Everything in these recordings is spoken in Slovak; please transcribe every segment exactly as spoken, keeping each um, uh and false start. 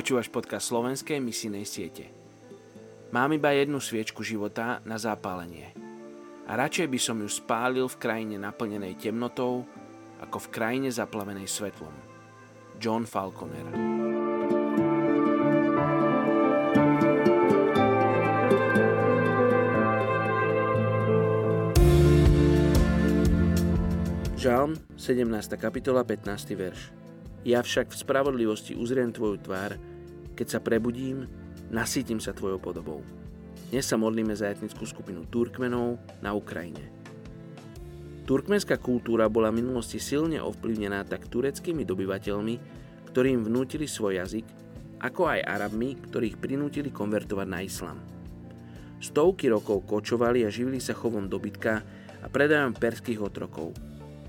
Počúvaš podcast Slovenskej misijnej siete. Mám iba jednu sviečku života na zapálenie. A radšej by som ju spálil v krajine naplnenej temnotou, ako v krajine zaplavenej svetlom. John Falconer. Žalm, sedemnásta kapitola, pätnásty verš. Ja však v spravodlivosti uzriem tvoju tvár, keď sa prebudím, nasýtim sa tvojou podobou. Dnes sa modlíme za etnickú skupinu Turkmenov na Ukrajine. Turkmenská kultúra bola v minulosti silne ovplyvnená tak tureckými dobyvateľmi, ktorí im vnútili svoj jazyk, ako aj Arabmi, ktorých prinútili konvertovať na islám. Stovky rokov kočovali a živili sa chovom dobytka a predajom perských otrokov.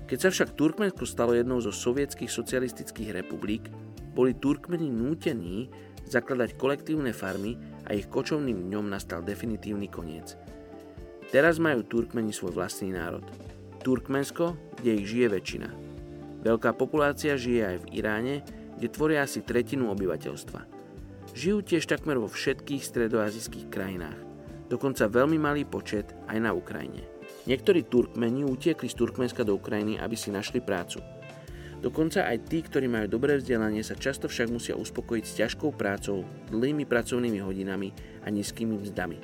Keď sa však Turkménsko stalo jednou zo sovietských socialistických republik, boli Turkmeni nútení zakladať kolektívne farmy a ich kočovným dňom nastal definitívny koniec. Teraz majú Turkmeni svoj vlastný národ. Turkménsko, kde ich žije väčšina. Veľká populácia žije aj v Iráne, kde tvoria asi tretinu obyvateľstva. Žijú tiež takmer vo všetkých stredoazijských krajinách, dokonca veľmi malý počet aj na Ukrajine. Niektorí Turkmeni utiekli z Turkmenska do Ukrajiny, aby si našli prácu. Dokonca aj tí, ktorí majú dobré vzdelanie, sa často však musia uspokojiť s ťažkou prácou, dlhými pracovnými hodinami a nízkymi mzdami.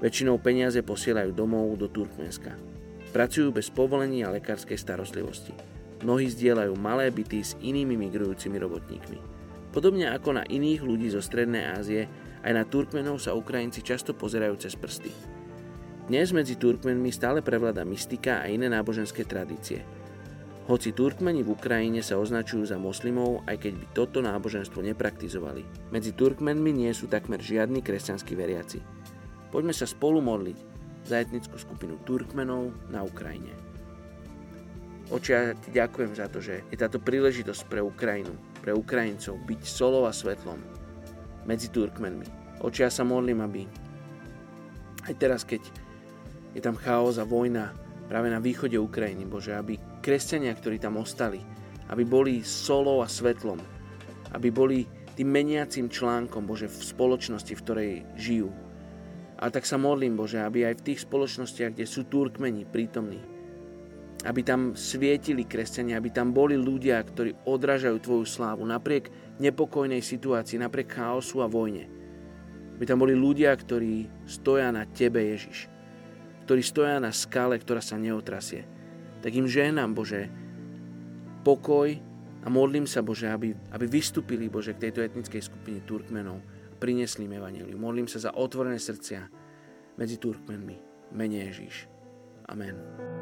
Väčšinou peniaze posielajú domov do Turkmenska. Pracujú bez povolenia a lekárskej starostlivosti. Mnohí zdieľajú malé byty s inými migrujúcimi robotníkmi. Podobne ako na iných ľudí zo Strednej Ázie, aj na Turkmenov sa Ukrajinci často pozerajú cez prsty. Dnes medzi Turkmenmi stále prevláda mystika a iné náboženské tradície. Hoci Turkmeni v Ukrajine sa označujú za moslimov, aj keď by toto náboženstvo nepraktizovali. Medzi Turkmenmi nie sú takmer žiadni kresťanskí veriaci. Poďme sa spolu modliť za etnickú skupinu Turkmenov na Ukrajine. Oče, ja ti ďakujem za to, že je táto príležitosť pre Ukrajinu, pre Ukrajincov byť solou a svetlom medzi Turkmenmi. Oče, ja sa modlím, aby aj teraz, keď je tam chaos a vojna práve na východe Ukrajiny, Bože, aby kresťania, ktorí tam ostali, aby boli solou a svetlom, aby boli tým meniacím článkom, Bože, v spoločnosti, v ktorej žijú. A tak sa modlím, Bože, aby aj v tých spoločnostiach, kde sú Turkmeni prítomní, aby tam svietili kresťania, aby tam boli ľudia, ktorí odrážajú Tvoju slávu napriek nepokojnej situácii, napriek chaosu a vojne. Aby tam boli ľudia, ktorí stoja na Tebe, Ježiš, ktorí stoja na skale, ktorá sa neotrasie. Tak im žehnám, Bože, pokoj a modlím sa, Bože, aby, aby vystúpili, Bože, k tejto etnickej skupine Turkmenov a priniesli im evanjelium. Modlím sa za otvorené srdcia medzi Turkmenmi. Mene Ježiš. Amen.